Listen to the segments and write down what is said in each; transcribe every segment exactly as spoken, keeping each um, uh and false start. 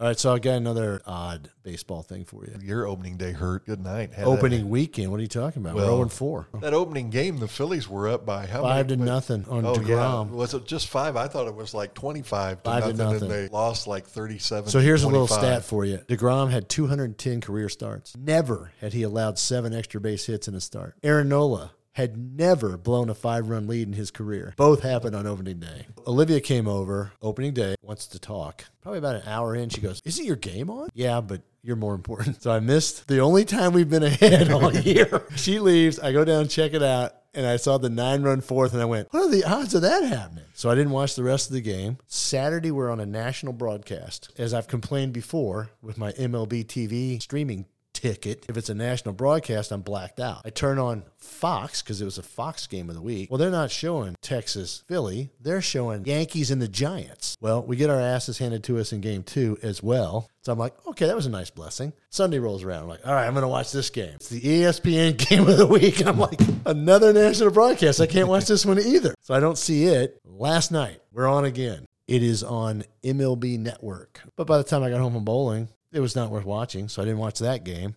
All right, so I got another odd baseball thing for you. Your opening day hurt. Good night. Had opening that. Weekend. What are you talking about? Well, we're oh and four. That opening game, the Phillies were up by how five many? Five to nothing on oh, DeGrom. Yeah. Was it just five? I thought it was like twenty-five to, five nothing, to nothing, and they lost like thirty-seven. So here's twenty-five. A little stat for you. DeGrom had two hundred ten career starts. Never had he allowed seven extra base hits in a start. Aaron Nola had never blown a five-run lead in his career. Both happened on opening day. Olivia came over, opening day, wants to talk. Probably about an hour in, she goes, isn't your game on? Yeah, but you're more important. So I missed the only time we've been ahead all year. She leaves. I go down, check it out. And I saw the nine-run fourth, and I went, what are the odds of that happening? So I didn't watch the rest of the game. Saturday, we're on a national broadcast. As I've complained before with my M L B T V streaming ticket. If it's a national broadcast, I'm blacked out. I turn on Fox because it was a Fox game of the week. Well, they're not showing Texas, Philly. They're showing Yankees and the Giants. Well, we get our asses handed to us in game two as well. So I'm like, okay, that was a nice blessing. Sunday rolls around. I'm like, all right, I'm going to watch this game. It's the E S P N game of the week. And I'm like, another national broadcast. I can't watch this one either. So I don't see it. Last night, we're on again. It is on M L B Network. But by the time I got home from bowling, it was not worth watching, so I didn't watch that game.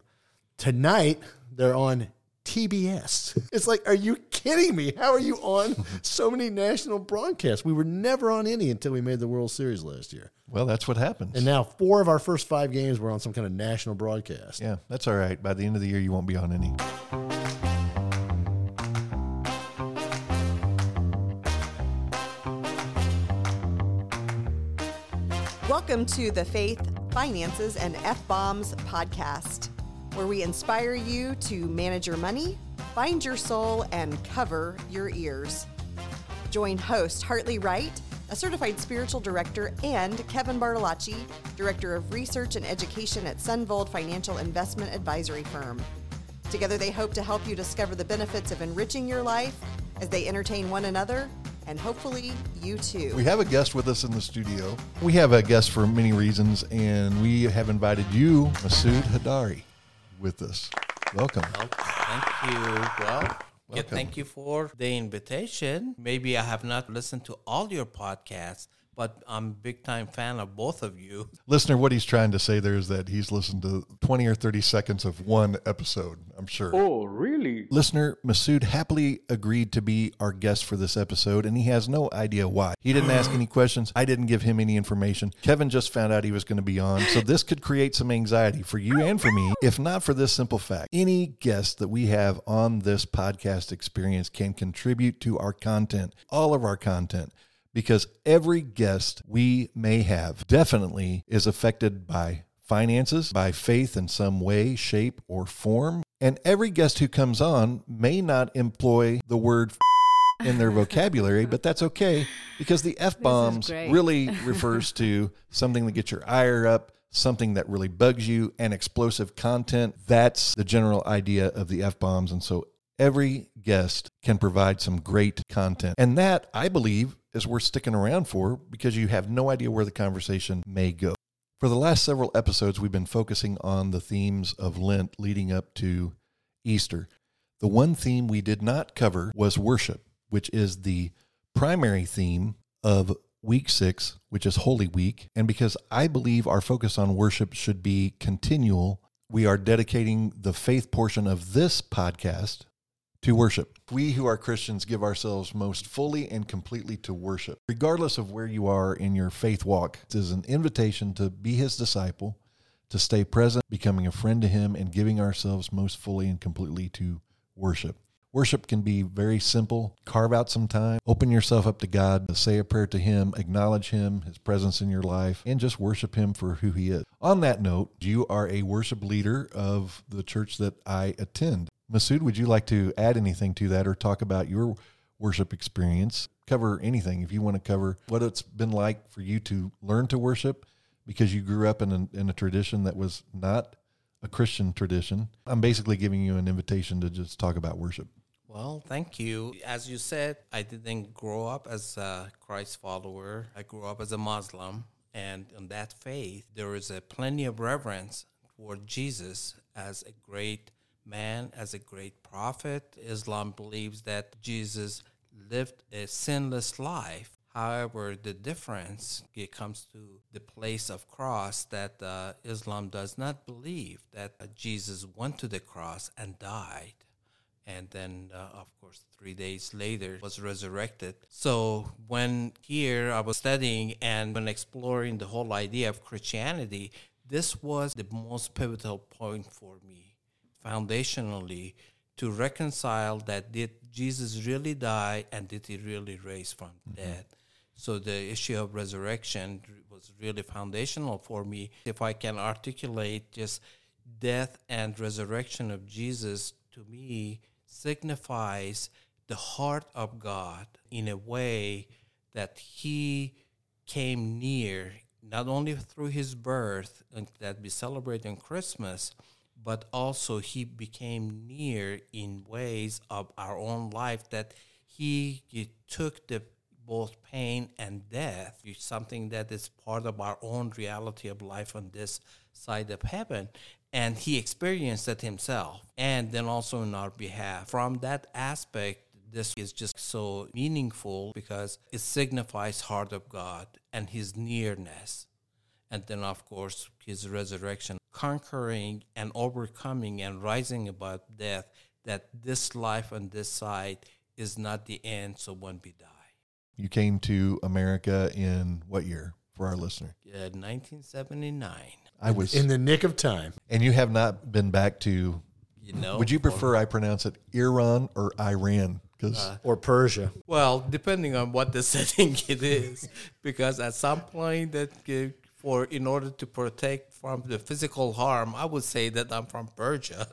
Tonight, they're on T B S. It's like, are you kidding me? How are you on so many national broadcasts? We were never on any until we made the World Series last year. Well, that's what happens. And now four of our first five games were on some kind of national broadcast. Yeah, that's all right. By the end of the year, you won't be on any. Welcome to the Faith, Finances, and F-Bombs podcast, where we inspire you to manage your money, find your soul, and cover your ears. Join host Hartley Wright, a certified spiritual director, and Kevin Bartolacci, director of research and education at Sunvold Financial Investment Advisory Firm. Together, they hope to help you discover the benefits of enriching your life as they entertain one another, and hopefully you too. We have a guest with us in the studio. We have a guest for many reasons, and we have invited you, Masood Heidari, with us. Welcome. Well, thank you. Well, yeah, thank you for the invitation. Maybe I have not listened to all your podcasts, but I'm a big-time fan of both of you. Listener, what he's trying to say there is that he's listened to twenty or thirty seconds of one episode, I'm sure. Oh, really? Listener, Masood happily agreed to be our guest for this episode, and he has no idea why. He didn't ask any questions. I didn't give him any information. Kevin just found out he was going to be on, so this could create some anxiety for you and for me, if not for this simple fact. Any guest that we have on this podcast experience can contribute to our content, all of our content, because every guest we may have definitely is affected by finances, by faith in some way, shape, or form. And every guest who comes on may not employ the word f- in their vocabulary, but that's okay because the F-bombs really refers to something that gets your ire up, something that really bugs you, and explosive content. That's the general idea of the F-bombs. And so every guest can provide some great content. And that, I believe, is worth sticking around for because you have no idea where the conversation may go. For the last several episodes, we've been focusing on the themes of Lent leading up to Easter. The one theme we did not cover was worship, which is the primary theme of week six, which is Holy Week. And because I believe our focus on worship should be continual, we are dedicating the faith portion of this podcast to worship. We who are Christians give ourselves most fully and completely to worship. Regardless of where you are in your faith walk, it is an invitation to be his disciple, to stay present, becoming a friend to him, and giving ourselves most fully and completely to worship. Worship can be very simple. Carve out some time, open yourself up to God, say a prayer to him, acknowledge him, his presence in your life, and just worship him for who he is. On that note, you are a worship leader of the church that I attend. Masood, would you like to add anything to that or talk about your worship experience? Cover anything if you want to cover what it's been like for you to learn to worship because you grew up in a, in a tradition that was not a Christian tradition. I'm basically giving you an invitation to just talk about worship. Well, thank you. As you said, I didn't grow up as a Christ follower. I grew up as a Muslim. And in that faith, there is a plenty of reverence for Jesus as a great man, as a great prophet. Islam believes that Jesus lived a sinless life. However, the difference, it comes to the place of cross, that uh, Islam does not believe that uh, Jesus went to the cross and died. And then, uh, of course, three days later was resurrected. So when here I was studying and when exploring the whole idea of Christianity, this was the most pivotal point for me, foundationally, to reconcile that did Jesus really die and did he really rise from mm-hmm. death? So the issue of resurrection was really foundational for me. If I can articulate just death and resurrection of Jesus, to me, signifies the heart of God in a way that he came near, not only through his birth and that we celebrate on Christmas, but also he became near in ways of our own life that he, he took the both pain and death. It's something that is part of our own reality of life on this side of heaven. And he experienced it himself, and then also in our behalf. From that aspect, this is just so meaningful because it signifies heart of God and his nearness. And then, of course, his resurrection, conquering and overcoming and rising above death, that this life on this side is not the end, so when we die. You came to America in what year for our listener? Uh, nineteen seventy-nine. I was in the nick of time. And you have not been back to, you know, would you prefer or, I pronounce it Iran or Iran? Uh, or Persia? Well, depending on what the setting it is, because at some point that for in order to protect from the physical harm, I would say that I'm from Persia.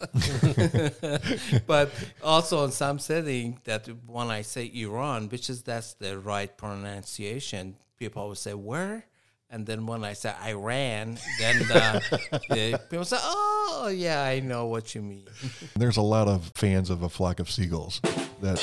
But also in some setting that when I say Iran, which is that's the right pronunciation, people would say, where? And then when I say Iran, then uh, the people say, oh, yeah, I know what you mean. There's a lot of fans of A Flock of Seagulls that uh, right.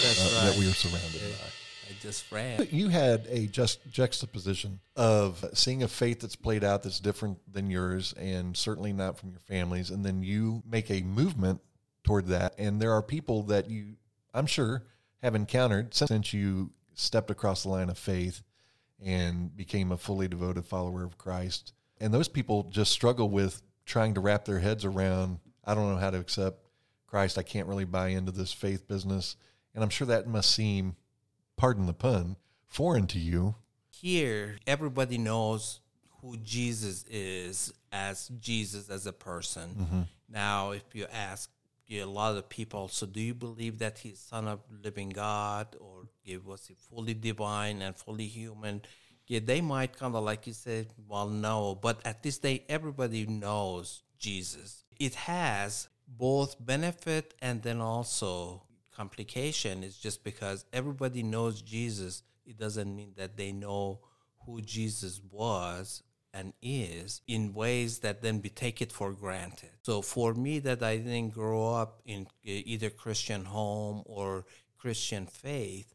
that we are surrounded yeah. by. I just ran. You had a just juxtaposition of seeing a faith that's played out that's different than yours and certainly not from your families, and then you make a movement toward that. And there are people that you, I'm sure, have encountered since you stepped across the line of faith and became a fully devoted follower of Christ. And those people just struggle with trying to wrap their heads around, I don't know how to accept Christ. I can't really buy into this faith business. And I'm sure that must seem, pardon the pun, foreign to you. Here, everybody knows who Jesus is as Jesus as a person. Mm-hmm. Now, if you ask a lot of people, so do you believe that he's son of living God, or was he fully divine and fully human? Yeah, they might kind of, like you said, well, no, but at this day, everybody knows Jesus. It has both benefit and then also complication. It's just because everybody knows Jesus, it doesn't mean that they know who Jesus was and is in ways that then we take it for granted. So for me, that I didn't grow up in either Christian home or Christian faith,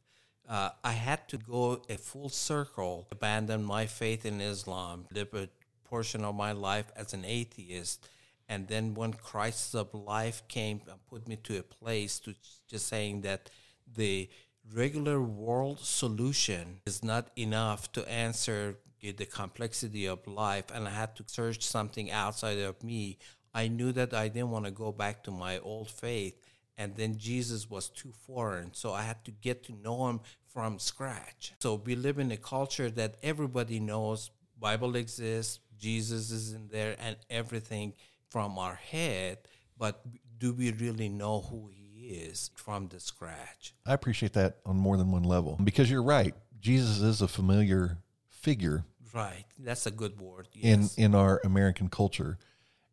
uh, I had to go a full circle, abandon my faith in Islam, live a portion of my life as an atheist, and then when crisis of life came and put me to a place to just saying that the regular world solution is not enough to answer the complexity of life, and I had to search something outside of me. I knew that I didn't want to go back to my old faith, and then Jesus was too foreign, so I had to get to know him from scratch. So we live in a culture that everybody knows Bible exists, Jesus is in there, and everything from our head, but do we really know who he is from the scratch? I appreciate that on more than one level, because you're right. Jesus is a familiar figure. Right. That's a good word. Yes. In in our American culture.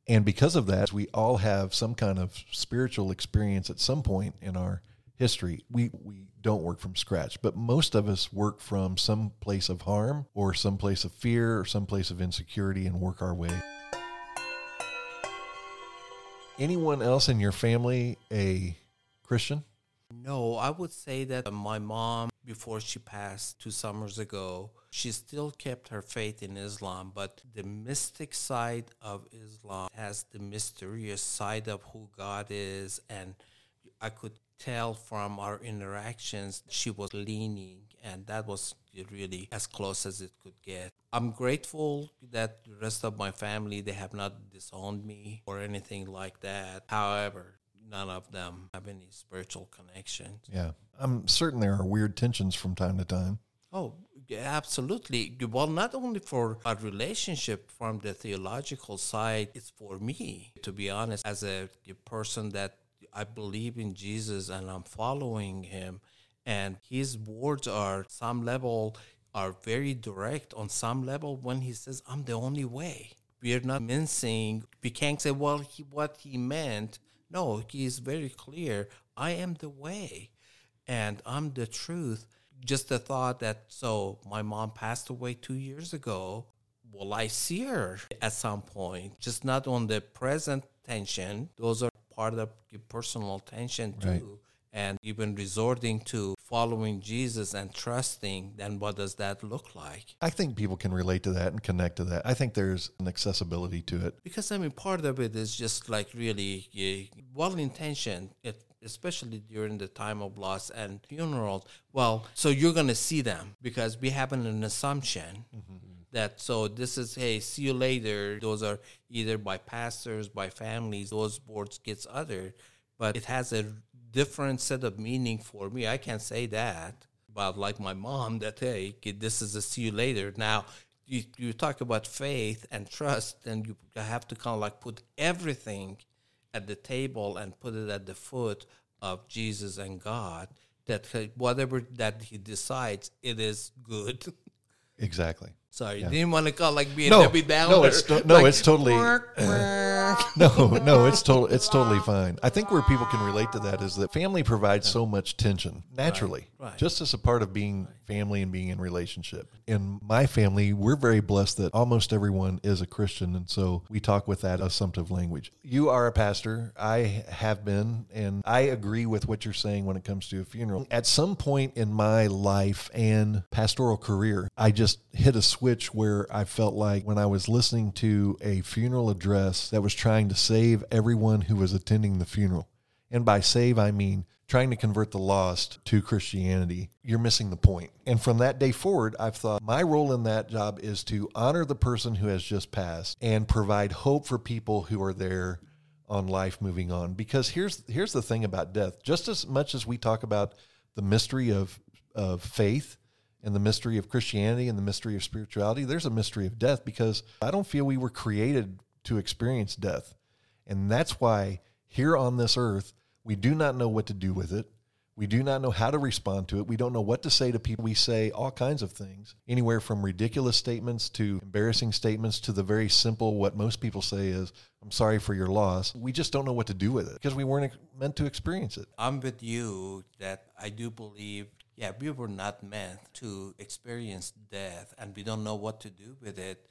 And because of that, we all have some kind of spiritual experience at some point in our history. We we don't work from scratch, but most of us work from some place of harm or some place of fear or some place of insecurity and work our way. Anyone else in your family a Christian? No, I would say that my mom, before she passed two summers ago, she still kept her faith in Islam, but the mystic side of Islam has the mysterious side of who God is, and I could tell from our interactions she was leaning, and that was really as close as it could get. I'm grateful that the rest of my family, they have not disowned me or anything like that. However, none of them have any spiritual connections. Yeah. I'm certain there are weird tensions from time to time. Oh, absolutely. Well, not only for our relationship from the theological side, it's for me, to be honest, as a person that I believe in Jesus and I'm following him, and his words are some level are very direct on some level when he says, I'm the only way. We are not mincing. We can't say, well, he, what he meant. No, he is very clear. I am the way and I'm the truth. Just the thought that, so my mom passed away two years ago. Will I see her at some point? Just not on the present tension. Those are part of the personal tension too. Right. And even resorting to following Jesus and trusting, then what does that look like? I think people can relate to that and connect to that. I think there's an accessibility to it. Because, I mean, part of it is just like really uh, well-intentioned, it, especially during the time of loss and funerals. Well, so you're going to see them because we have an assumption mm-hmm. that so this is, hey, see you later. Those are either by pastors, by families, those words gets uttered. But it has a different set of meaning for me. I can't say that about like my mom that, hey, this is a see you later. Now, you, you talk about faith and trust, and you have to kind of like put everything at the table and put it at the foot of Jesus and God, that whatever that he decides, it is good. Exactly. Sorry, yeah. Didn't want to call like being no, Debbie Downer. No, it's to, no, like, it's totally uh, no, no, it's totally it's totally fine. I think where people can relate to that is that family provides so much tension naturally, right, right. just as a part of being family and being in relationship. In my family, we're very blessed that almost everyone is a Christian, and so we talk with that assumptive language. You are a pastor. I have been, and I agree with what you're saying when it comes to a funeral. At some point in my life and pastoral career, I just hit a switch. Switch where I felt like when I was listening to a funeral address that was trying to save everyone who was attending the funeral. And by save, I mean trying to convert the lost to Christianity. You're missing the point. And from that day forward, I've thought my role in that job is to honor the person who has just passed and provide hope for people who are there on life moving on. Because here's here's the thing about death. Just as much as we talk about the mystery of, of faith, and the mystery of Christianity and the mystery of spirituality, there's a mystery of death, because I don't feel we were created to experience death. And that's why here on this earth, we do not know what to do with it. We do not know how to respond to it. We don't know what to say to people. We say all kinds of things, anywhere from ridiculous statements to embarrassing statements to the very simple, what most people say is, I'm sorry for your loss. We just don't know what to do with it because we weren't meant to experience it. I'm with you that I do believe Yeah, we were not meant to experience death, and we don't know what to do with it.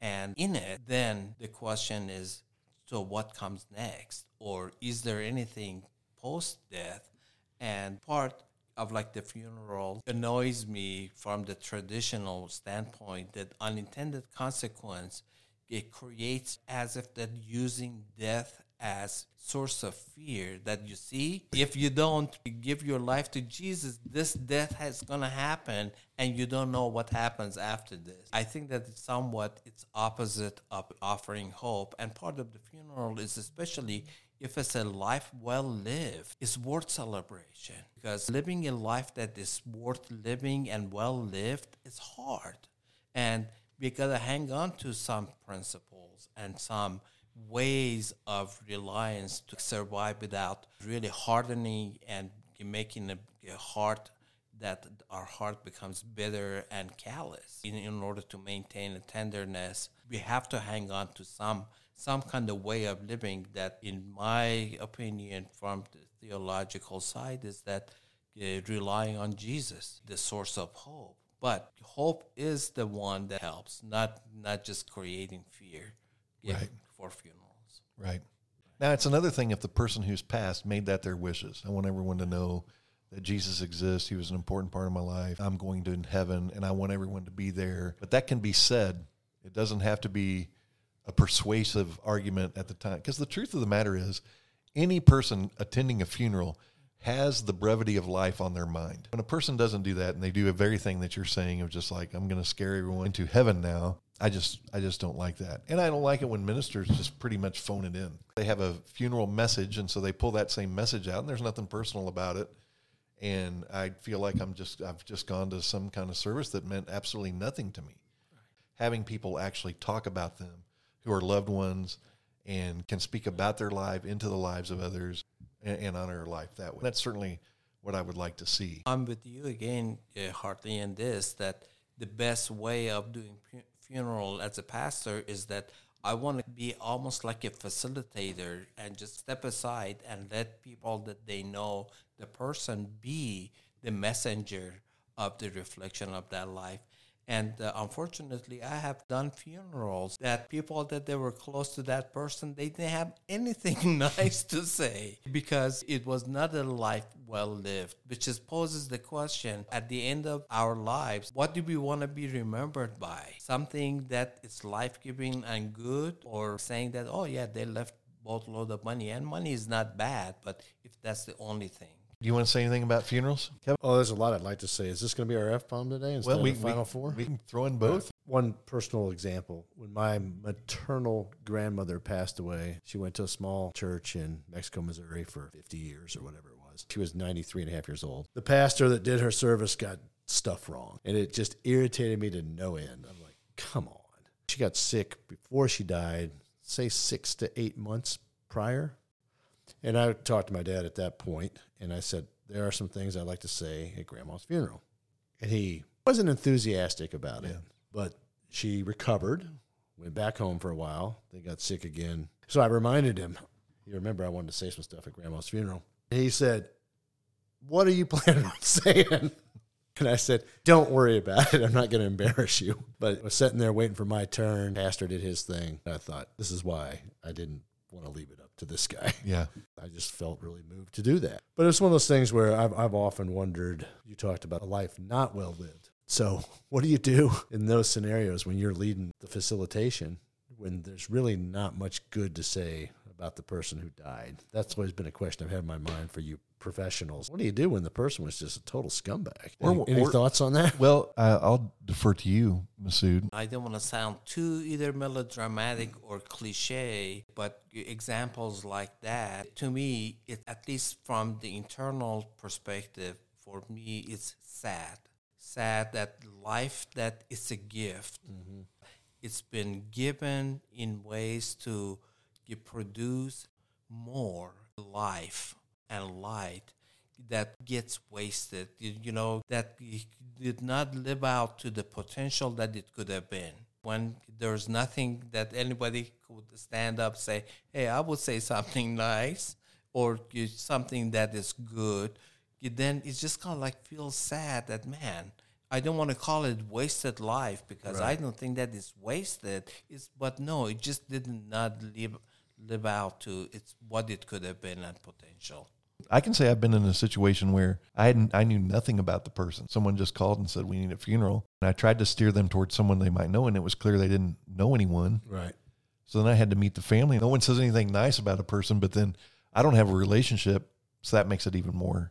And in it, then the question is, so what comes next? Or is there anything post-death? And part of like the funeral annoys me from the traditional standpoint that unintended consequence, it creates as if that using death as source of fear, that you see, if you don't give your life to Jesus, this death is going to happen, and you don't know what happens after this. I think that it's somewhat it's opposite of offering hope, and part of the funeral is, especially if it's a life well lived, it's worth celebration, because living a life that is worth living and well lived is hard, and we got to hang on to some principles and some ways of reliance to survive without really hardening and making a, a heart that our heart becomes bitter and callous. In, in order to maintain a tenderness, we have to hang on to some some kind of way of living that, in my opinion, from the theological side, is that uh, relying on Jesus, the source of hope. But hope is the one that helps, not not just creating fear. Yeah. Right. Or funerals. Right. Now, it's another thing if the person who's passed made that their wishes. I want everyone to know that Jesus exists. He was an important part of my life. I'm going to heaven, and I want everyone to be there. But that can be said. It doesn't have to be a persuasive argument at the time. Because the truth of the matter is, any person attending a funeral has the brevity of life on their mind. When a person doesn't do that and they do a very thing that you're saying of just like, I'm going to scare everyone into heaven now, I just I just don't like that. And I don't like it when ministers just pretty much phone it in. They have a funeral message, and so they pull that same message out, and there's nothing personal about it. And I feel like I'm just I've just gone to some kind of service that meant absolutely nothing to me. Right. Having people actually talk about them who are loved ones and can speak about their life into the lives of others and, and honor life that way. That's certainly what I would like to see. I'm with you again, uh, Hartley, in this, that the best way of doing pu- funeral as a pastor is that I want to be almost like a facilitator and just step aside and let people that they know the person be the messenger of the reflection of that life. And uh, unfortunately, I have done funerals that people that they were close to that person, they didn't have anything nice to say because it was not a life well lived, which just poses the question at the end of our lives, what do we want to be remembered by? Something that is life-giving and good, or saying that, oh yeah, they left a boatload of money, and money is not bad, but if that's the only thing. Do you want to say anything about funerals, Kevin? Oh, there's a lot I'd like to say. Is this going to be our F-bomb today instead well, we, of the Final we, Four? We can throw in both. One personal example. When my maternal grandmother passed away, she went to a small church in Mexico, Missouri for fifty years or whatever it was. She was ninety-three and a half years old. The pastor that did her service got stuff wrong, and it just irritated me to no end. I'm like, come on. She got sick before she died, say six to eight months prior. And I talked to my dad at that point, and I said, there are some things I'd like to say at Grandma's funeral. And he wasn't enthusiastic about yeah. it, but she recovered, went back home for a while, then got sick again. So I reminded him, you remember I wanted to say some stuff at Grandma's funeral. And he said, what are you planning on saying? And I said, don't worry about it. I'm not going to embarrass you. But I was sitting there waiting for my turn. Pastor did his thing. And I thought, this is why I didn't want to leave it up to this guy. Yeah. I just felt really moved to do that. But it's one of those things where I've I've often wondered, you talked about a life not well lived. So what do you do in those scenarios when you're leading the facilitation when there's really not much good to say about the person who died? That's always been a question I've had in my mind for you professionals. What do you do when the person was just a total scumbag? Any, or, any or, thoughts on that? Well, uh, I'll defer to you, Masood. I don't want to sound too either melodramatic or cliche, but examples like that, to me, it, at least from the internal perspective, for me, it's sad. Sad that life, that it's a gift. Mm-hmm. It's been given in ways to you produce more life and light that gets wasted, you, you know, that did not live out to the potential that it could have been. When there's nothing that anybody could stand up say, hey, I would say something nice or something that is good, you then it's just kind of like feels sad that, man, I don't want to call it wasted life because right. I don't think that it's wasted. It's, but no, it just did not live live out to its what it could have been and potential. I can say I've been in a situation where I hadn't, I knew nothing about the person. Someone just called and said, we need a funeral. And I tried to steer them towards someone they might know, and it was clear they didn't know anyone. Right. So then I had to meet the family. No one says anything nice about a person, but then I don't have a relationship, so that makes it even more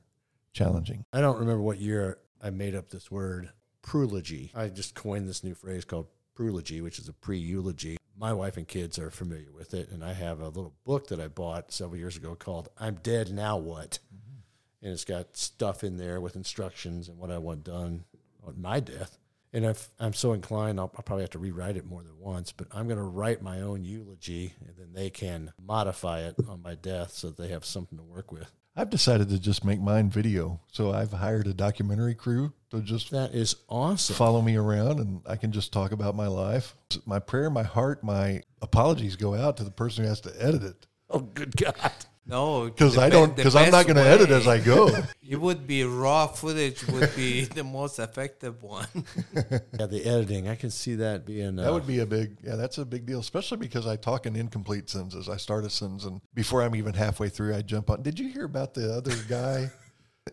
challenging. I don't remember what year I made up this word, prulogy. I just coined this new phrase called prulogy, which is a pre-eulogy. My wife and kids are familiar with it, and I have a little book that I bought several years ago called I'm Dead, Now What? Mm-hmm. And it's got stuff in there with instructions and what I want done on my death. And I've, I'm so inclined, I'll, I'll probably have to rewrite it more than once, but I'm going to write my own eulogy, and then they can modify it on my death so that they have something to work with. I've decided to just make mine video, so I've hired a documentary crew to just that is awesome. Follow me around, and I can just talk about my life. My prayer, my heart, my apologies go out to the person who has to edit it. Oh, good God. No, because I don't. Because I'm not going to edit as I go. It would be raw footage. Would be the most effective one. Yeah, the editing. I can see that being. Uh, that would be a big. Yeah, that's a big deal, especially because I talk in incomplete sentences. I start a sentence, and before I'm even halfway through, I jump on. Did you hear about the other guy?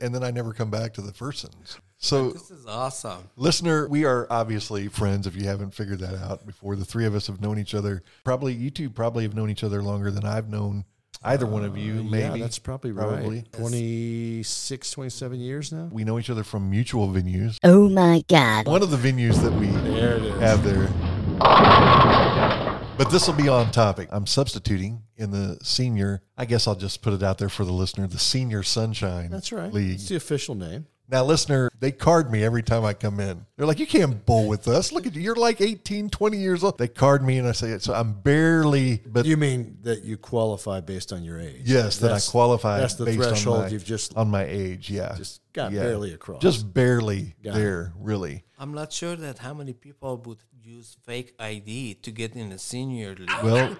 And then I never come back to the first sentence. So this is awesome. Listener, we are obviously friends if you haven't figured that out before. The three of us have known each other. Probably you two probably have known each other longer than I've known Either uh, one of you, maybe. Yeah, that's probably right. Probably. twenty-six, twenty-seven years now. We know each other from mutual venues. Oh, my God. One of the venues that we there have there. But this will be on topic. I'm substituting in the senior, I guess I'll just put it out there for the listener, the Senior Sunshine That's right. League. It's the official name. Now, listener, they card me every time I come in. They're like, you can't bowl with us. Look at you. You're like eighteen, twenty years old. They card me, and I say it. So I'm barely. But you mean that you qualify based on your age? Yes, that I qualify based on my, that's the threshold you've just. On my age, yeah. Just got yeah. barely across. Just barely got there, it. Really. I'm not sure that how many people would use fake I D to get in the senior league. Well.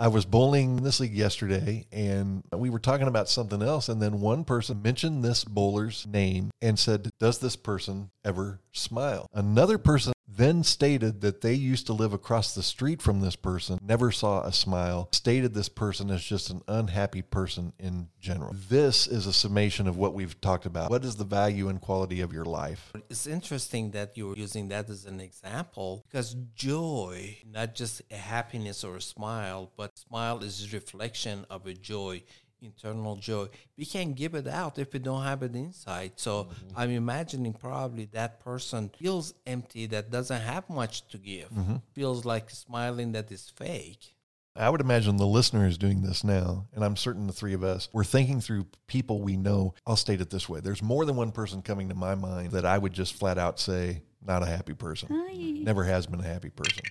I was bowling this league yesterday, and we were talking about something else, and then one person mentioned this bowler's name and said, does this person ever smile? Another person then stated that they used to live across the street from this person, never saw a smile, stated this person as just an unhappy person in general. This is a summation of what we've talked about. What is the value and quality of your life? It's interesting that you're using that as an example, because joy, not just a happiness or a smile, but smile is a reflection of a joy. Internal joy. We can't give it out if we don't have it inside. So mm-hmm. I'm imagining probably that person feels empty, that doesn't have much to give, mm-hmm. feels like smiling that is fake. I would imagine the listener is doing this now, and I'm certain the three of us, we're thinking through people we know. I'll state it this way. There's more than one person coming to my mind that I would just flat out say, not a happy person. Hi. Never has been a happy person.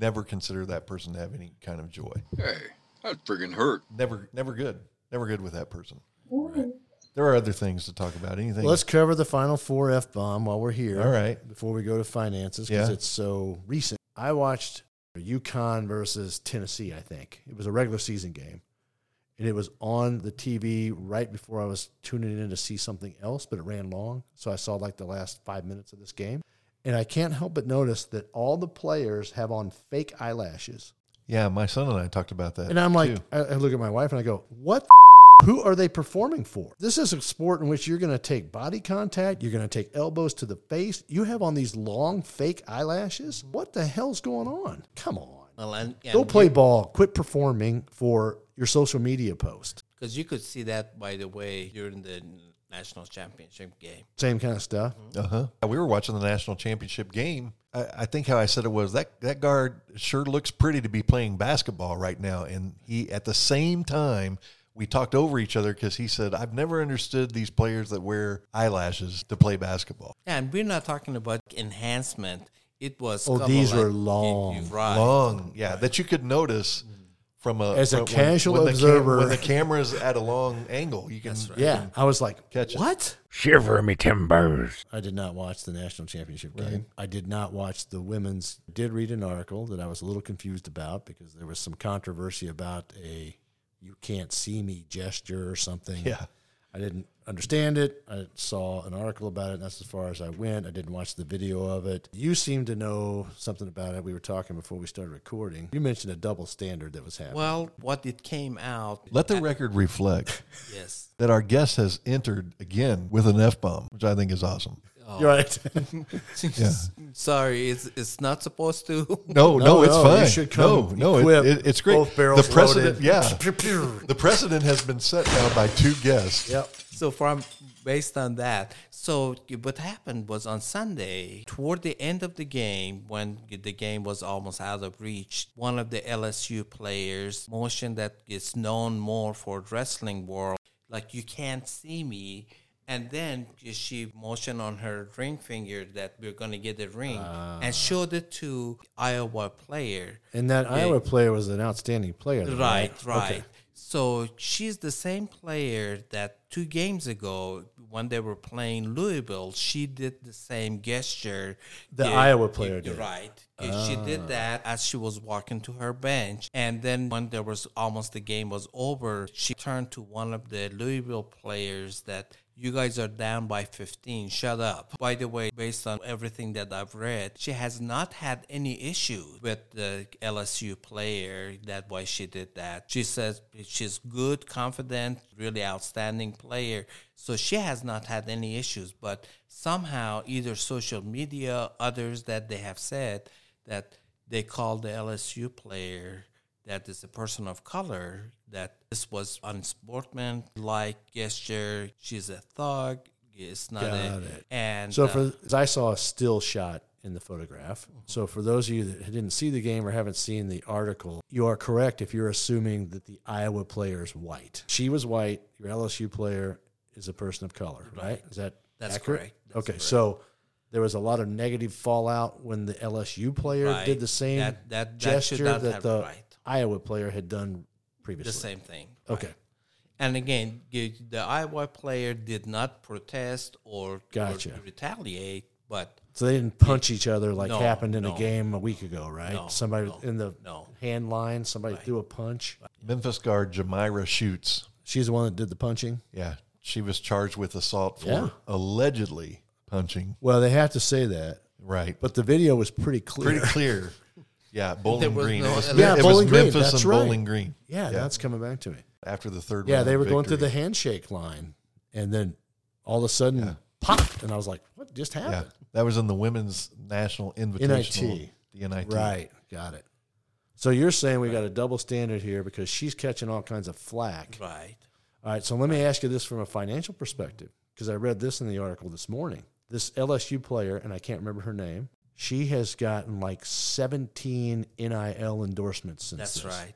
Never consider that person to have any kind of joy. Hey. That friggin' hurt. Never, never good. Never good with that person. Right. There are other things to talk about. Anything? Let's cover the final four F-bomb while we're here. All right. Before we go to finances, because yeah. it's so recent. I watched UConn versus Tennessee, I think. It was a regular season game. And it was on the T V right before I was tuning in to see something else, but it ran long. So I saw like the last five minutes of this game. And I can't help but notice that all the players have on fake eyelashes. Yeah, my son and I talked about that. And I'm like, too. I look at my wife and I go, what the f- who are they performing for? This is a sport in which you're going to take body contact. You're going to take elbows to the face. You have on these long fake eyelashes. What the hell's going on? Come on. Well, and, and go play you, ball. Quit performing for your social media post. Because you could see that, by the way, during the national championship game. Same kind of stuff. Mm-hmm. Uh-huh. We were watching the national championship game. I, I think how I said it was, that, that guard sure looks pretty to be playing basketball right now. And he, at the same time, we talked over each other because he said, I've never understood these players that wear eyelashes to play basketball. Yeah, and we're not talking about enhancement. It was. Oh, these were like, long. Right. Long, yeah, right. That you could notice. Mm-hmm. From a, As a when, casual when observer. The cam- when the camera's at a long angle, you can. Right. Yeah, you can I was like, catch what? It. Shiver me timbers. I did not watch the national championship game. Right. I did not watch the women's. I did read an article that I was a little confused about because there was some controversy about a you can't see me gesture or something. Yeah. I didn't understand it. I saw an article about it, and that's as far as I went. I didn't watch the video of it. You seem to know something about it. We were talking before we started recording. You mentioned a double standard that was happening. Well, what it came out... Let the record reflect yes. that our guest has entered again with an F-bomb, which I think is awesome. Oh. You're right. yeah. Sorry, it's it's not supposed to. No, no, no it's no, fine. You should come no, no, it, it, it's great. Both barrels the precedent, loaded. Yeah. The precedent has been set now by two guests. Yep. So from based on that, so what happened was on Sunday, toward the end of the game, when the game was almost out of reach, one of the L S U players motioned that is known more for wrestling world, like you can't see me. And then she motioned on her ring finger that we're going to get a ring uh, and showed it to Iowa player. And that okay. Iowa player was an outstanding player. Right, right. right. Okay. So she's the same player that two games ago when they were playing Louisville, she did the same gesture. The yeah, Iowa player yeah, did. Right. Uh. She did that as she was walking to her bench. And then when there was almost the game was over, she turned to one of the Louisville players that – you guys are down by fifteen. Shut up. By the way, based on everything that I've read, she has not had any issue with the L S U player. That's why she did that. She says she's good, confident, really outstanding player. So she has not had any issues. But somehow, either social media, others that they have said that they called the L S U player that is a person of color, that this was unsportsmanlike gesture. She's a thug. It's not Got a... It. And, so for, uh, I saw a still shot in the photograph. Mm-hmm. So for those of you that didn't see the game or haven't seen the article, you are correct if you're assuming that the Iowa player is white. She was white. Your L S U player is a person of color, right? right? Is that That's accurate? correct. That's okay, correct. So... There was a lot of negative fallout when the L S U player right. did the same that, that, that gesture that the right. Iowa player had done previously. The same thing. Okay. Right. And again, the Iowa player did not protest or, gotcha. or retaliate, but... So they didn't punch it, each other like no, happened in no, a game a week ago, right? No, somebody no, in the no. hand line, somebody right. threw a punch. Right. Memphis guard Jamira Shoots. She's the one that did the punching? Yeah. She was charged with assault for yeah. allegedly... punching. Well, they have to say that. Right. But the video was pretty clear. Pretty clear. Yeah, Bowling Green. No, it was, yeah, it Bowling was Green. Memphis that's and right. Bowling Green. Yeah, yeah, that's coming back to me. After the third yeah, round Yeah, they were victory. going through the handshake line, and then all of a sudden, yeah. pop, and I was like, what just happened? Yeah, that was in the Women's National Invitational. N I T. The N I T. Right, got it. So you're saying we right. got a double standard here because she's catching all kinds of flack. Right. All right, so let me ask you this from a financial perspective, because I read this in the article this morning. This L S U player, and I can't remember her name, she has gotten like seventeen N I L endorsements since That's this. right.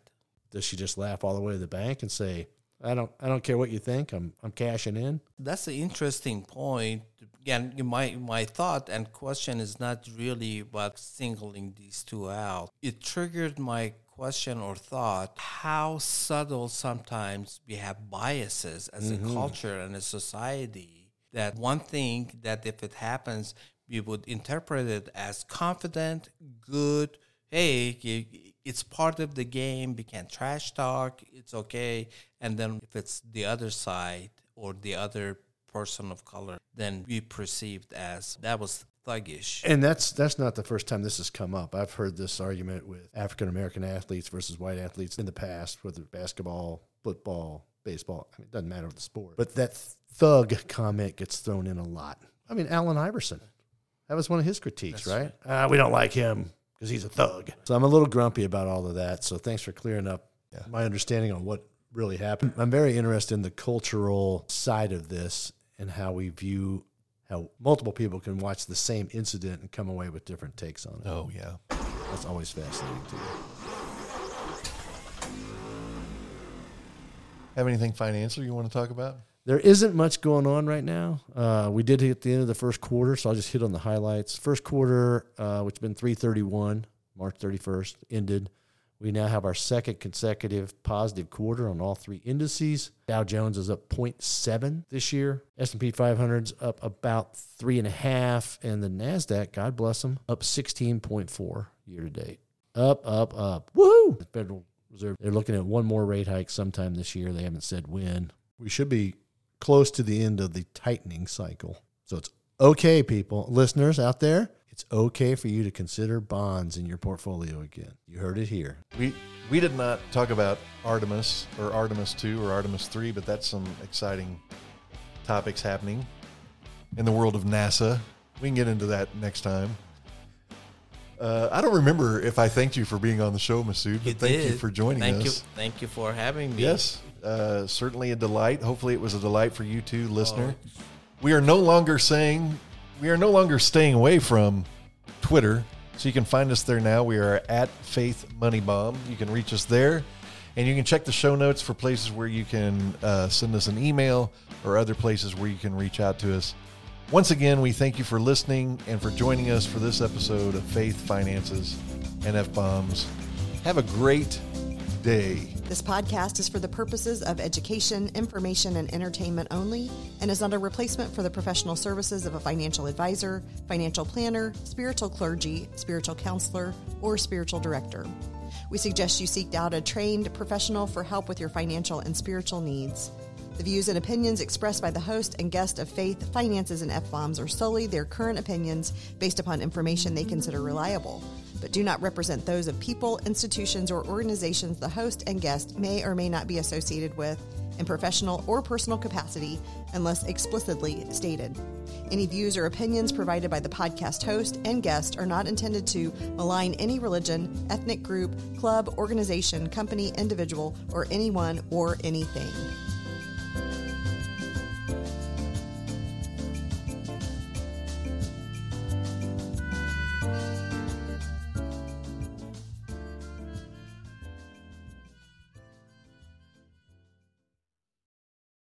Does she just laugh all the way to the bank and say, I don't I don't care what you think, I'm I'm cashing in? That's an interesting point. Again, my, my thought and question is not really about singling these two out. It triggered my question or thought, how subtle sometimes we have biases as mm-hmm. a culture and a society. That one thing that if it happens, we would interpret it as confident, good, hey, it's part of the game, we can trash talk, it's okay. And then if it's the other side or the other person of color, then we perceived as that was thuggish. And that's that's not the first time this has come up. I've heard this argument with African-American athletes versus white athletes in the past, whether basketball, football, baseball. I mean, it doesn't matter the sport. But that thug comment gets thrown in a lot. I mean, Allen Iverson. That was one of his critiques, right? right? Uh, we don't like him because he's a thug. So I'm a little grumpy about all of that. So thanks for clearing up yeah. my understanding on what really happened. I'm very interested in the cultural side of this and how we view how multiple people can watch the same incident and come away with different takes on it. Oh, yeah. That's always fascinating to me. Have anything financial you want to talk about? There isn't much going on right now. Uh, we did hit the end of the first quarter, so I'll just hit on the highlights. First quarter, uh, which has been three thirty-one, March thirty-first, ended. We now have our second consecutive positive quarter on all three indices. Dow Jones is up zero point seven this year. S and P five hundred's up about three point five, and the NASDAQ, God bless them, up sixteen point four year to date. Up, up, up. Woohoo! The Federal Reserve, they're looking at one more rate hike sometime this year. They haven't said when. We should be close to the end of the tightening cycle. So it's okay, people, listeners out there, it's okay for you to consider bonds in your portfolio again. You heard it here. We we did not talk about Artemis or Artemis two or Artemis three, but that's some exciting topics happening in the world of NASA. We can get into that next time. Uh, I don't remember if I thanked you for being on the show, Masood, but you thank did. you for joining thank us. You, thank you for having me. Yes. Uh, certainly a delight. Hopefully it was a delight for you too, listener. Oh. We are no longer saying, we are no longer staying away from Twitter. So you can find us there now. We are at Faith Money Bomb. You can reach us there, and you can check the show notes for places where you can uh, send us an email or other places where you can reach out to us. Once again, we thank you for listening and for joining us for this episode of Faith, Finances, and F-Bombs. Have a great day. This podcast is for the purposes of education, information, and entertainment only, and is not a replacement for the professional services of a financial advisor, financial planner, spiritual clergy, spiritual counselor, or spiritual director. We suggest you seek out a trained professional for help with your financial and spiritual needs. The views and opinions expressed by the host and guest of Faith, Finances, and F-Bombs are solely their current opinions based upon information they consider reliable, but do not represent those of people, institutions, or organizations the host and guest may or may not be associated with, in professional or personal capacity unless explicitly stated. Any views or opinions provided by the podcast host and guest are not intended to malign any religion, ethnic group, club, organization, company, individual, or anyone or anything.